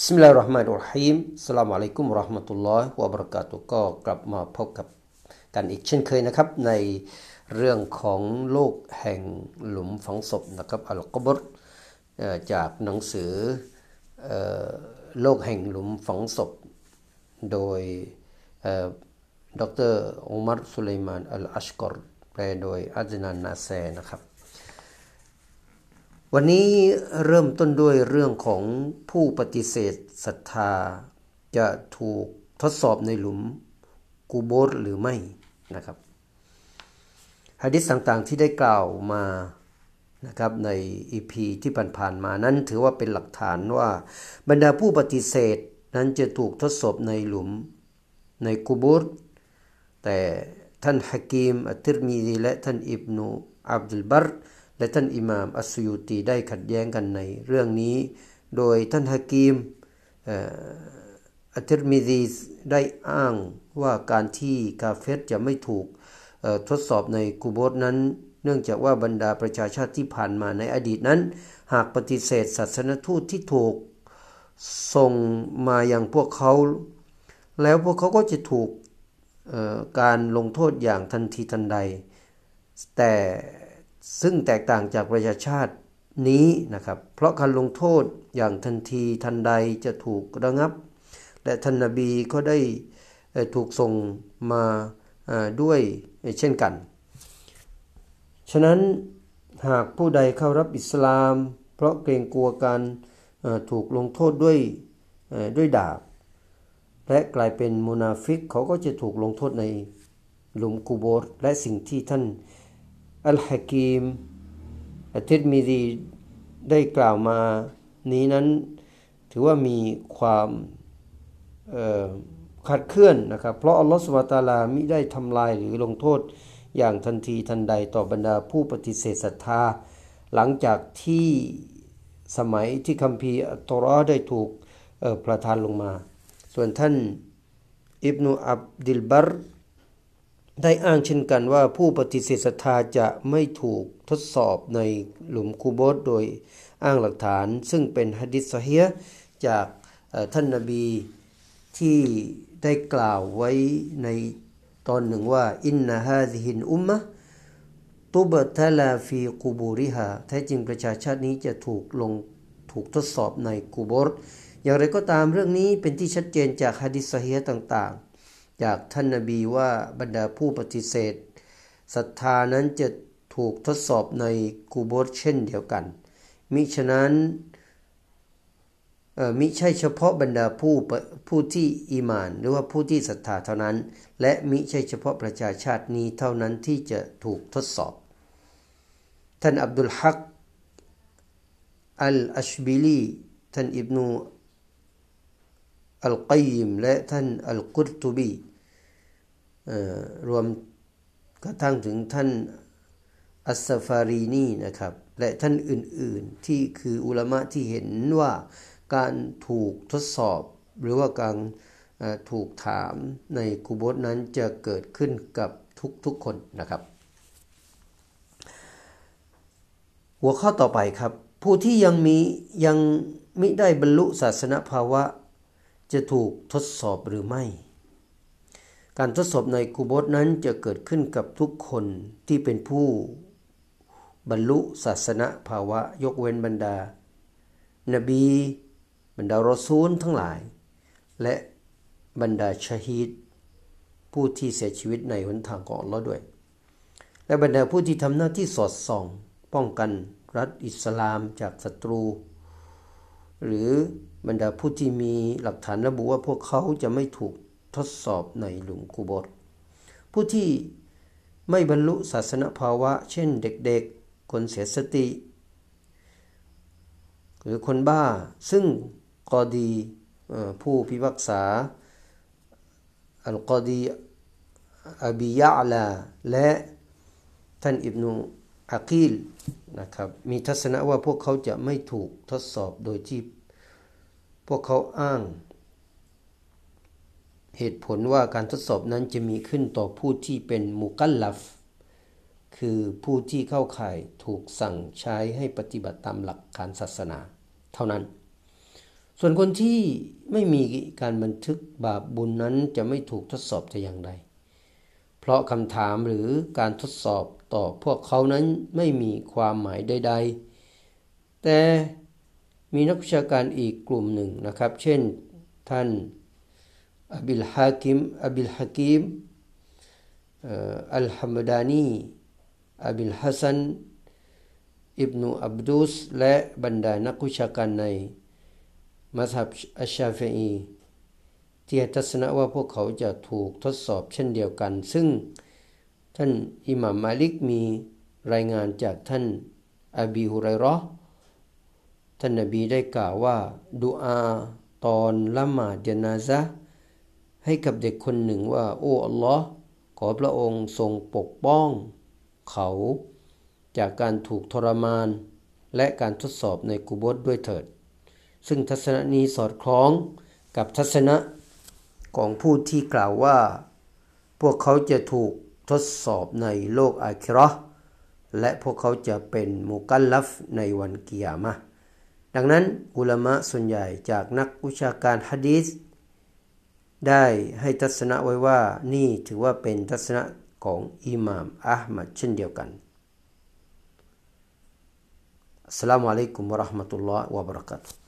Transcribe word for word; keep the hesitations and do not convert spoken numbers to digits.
บิสมิลลาฮิรเราะห์มานิรเราะฮีม อัสสลามุอะลัยกุม วะเราะห์มะตุลลอฮิ วะบะเราะกาตุฮ์ ก็กลับมาพบกับกันอีกเช่นเคยนะครับในเรื่องของโลกแห่งหลุมฝังศพนะครับอัลกอบรจากหนังสือโลกแห่งหลุมฝังศพโดยดร.อุมัร สุไลมาน อัลอัชกอรแปลโดยอัดนาน นาแซนะครับวันนี้เริ่มต้นด้วยเรื่องของผู้ปฏิเสธศรัทธาจะถูกทดสอบในหลุมกูโบรหรือไม่นะครับหะดีษต่างๆที่ได้กล่าวมานะครับใน อี พี ที่ผ่านๆมานั้นถือว่าเป็นหลักฐานว่าบรรดาผู้ปฏิเสธนั้นจะถูกทดสอบในหลุมในกูโบรแต่ท่านฮะกีมอัตติรมิซีและท่านอิบนุอับดุลบัรและท่านอิหม่ามอัสสุยูตีได้ขัดแย้งกันในเรื่องนี้โดยท่านฮะกีมอัตติรมิซีได้อ้างว่าการที่กาเฟรจะไม่ถูกทดสอบในกุโบรนั้นเนื่องจากว่าบรรดาประชาชาติที่ผ่านมาในอดีตนั้นหากปฏิเสธศาสนทูตที่ถูกส่งมาอย่างพวกเขาแล้วพวกเขาก็จะถูกการลงโทษอย่างทันทีทันใดแต่ซึ่งแตกต่างจากประชาชาตินี้นะครับเพราะการลงโทษอย่างทันทีทันใดจะถูกระงับและท่านนบีก็ได้ถูกส่งมาด้วยเช่นกันฉะนั้นหากผู้ใดเข้ารับอิสลามเพราะเกรงกลัวการถูกลงโทษด้วยด้วยดาบและกลายเป็นมุนาฟิกเขาก็จะถูกลงโทษในหลุมกุโบรและสิ่งที่ท่านอัลฮะกีมอัตติรมิซีได้กล่าวมานี้นั้นถือว่ามีความขัดเคลื่อนนะครับเพราะอัลลอฮฺซุบฮานะฮูวะตะอาลามิได้ทำลายหรือลงโทษอย่างทันทีทันใดต่อบรรดาผู้ปฏิเสธศรัทธาหลังจากที่สมัยที่คัมภีร์อัตเตาราะห์ได้ถูกประทานลงมาส่วนท่านอิบนุอับดุลบัรได้อ้างเช่นกันว่าผู้ปฏิเสธศรัทธาจะไม่ถูกทดสอบในหลุมกุโบรโดยอ้างหลักฐานซึ่งเป็นหะดีษซอฮีฮ์จากท่านนบีที่ได้กล่าวไว้ในตอนหนึ่งว่าอินนะฮาซิฮิลอุมมะฮ์ตุบตะลาฟีกุบูริฮาแท้จริงประชาชาตินี้จะถูกลงถูกทดสอบในกุโบรอย่างไรก็ตามเรื่องนี้เป็นที่ชัดเจนจากหะดีษซอฮีฮ์ต่างๆจากท่านนบีว่าบรรดาผู้ปฏิเสธศรัทธานั้นจะถูกทดสอบในกุโบรเช่นเดียวกันมิฉะนั้นมิใช่เฉพาะบรรดาผู้ผู้ที่อีหม่านหรือว่าผู้ที่ศรัทธาเท่านั้นและมิใช่เฉพาะประชาชาตินี้เท่านั้นที่จะถูกทดสอบท่านอับดุลฮักอัลอัชบิลีท่านอิบนูอัลกัยยิมและท่านอัลกุรตุบีรวมกระทั่งถึงท่านอัสซะฟารีนีนะครับและท่านอื่นๆที่คืออุลามะที่เห็นว่าการถูกทดสอบหรือว่าการถูกถามในกุโบรนั้นจะเกิดขึ้นกับทุกๆคนนะครับหัวข้อต่อไปครับผู้ที่ยังมียังไม่ได้บรรลุศาสนภาวะจะถูกทดสอบหรือไม่การทดสอบในกุโบรนั้นจะเกิดขึ้นกับทุกคนที่เป็นผู้บรรลุศาสนภาวะยกเว้นบรรดานบีบรรดารอซูลทั้งหลายและบรรดาชะฮีดผู้ที่เสียชีวิตในหนทางของอัลเลาะห์ด้วยและบรรดาผู้ที่ทำหน้าที่สอดส่องป้องกันรัฐอิสลามจากศัตรูหรือบรรดาผู้ที่มีหลักฐานระบุว่าพวกเขาจะไม่ถูกทดสอบในหลุมกุโบรผู้ที่ไม่บรรลุศาสนภาวะเช่นเด็กๆคนเสียสติหรือคนบ้าซึ่งกอดีผู้พิพากษาอัลกอดีอบียะอลาและท่านอิบนุอะกีลนะครับมีทัศนะว่าพวกเขาจะไม่ถูกทดสอบโดยที่พวกเขาอ้างเหตุผลว่าการทดสอบนั้นจะมีขึ้นต่อผู้ที่เป็นมุกัลลัฟคือผู้ที่เข้าข่ายถูกสั่งใช้ให้ปฏิบัติตามหลักการศาสนาเท่านั้น ส่วนคนที่ไม่มีการบันทึกบาปบุญนั้นจะไม่ถูกทดสอบแต่อย่างใดเพราะคำถามหรือการทดสอบต่อพวกเขานั้นไม่มีความหมายใดๆแต่มีนักวิชาการอีกกลุ่มหนึ่งนะครับเช่นท่านอบิลฮากิมอบิลฮากิมอัลฮัมดานีอบิลฮัสซันอิบนุอับดุสและบรรดานักวิชาการในมัซฮับอัชชาฟิอีที่ทัศนะว่าพวกเขาจะถูกทดสอบเช่นเดียวกันซึ่งท่านอิหม่ามมาลิกมีรายงานจากท่านอบีฮุรัยเราะห์ท่านนบีได้กล่าวว่าดุอาตอนละหมาดญะนาซะห์ให้กับเด็กคนหนึ่งว่าโอ้อัลเลาะห์ขอพระองค์ทรงปกป้องเขาจากการถูกทรมานและการทดสอบในกุโบรด้วยเถิดซึ่งทัศนะนี้สอดคล้องกับทัศนะของผู้ที่กล่าวว่าพวกเขาจะถูกทดสอบในโลกอาคิเราะห์และพวกเขาจะเป็นมุกัลลัฟในวันกิยามะห์ดังนั้นอุลามะส่วนใหญ่จากนักวิชาการหะดีษได้ให้ทัศนะไว้ว่านี่ถือว่าเป็นทัศนะของอิหม่ามอะห์มัดเช่นเดียวกันอัสสลามุอะลัยกุมวะเราะห์มะตุลลอฮิวะบะเราะกาตุฮ์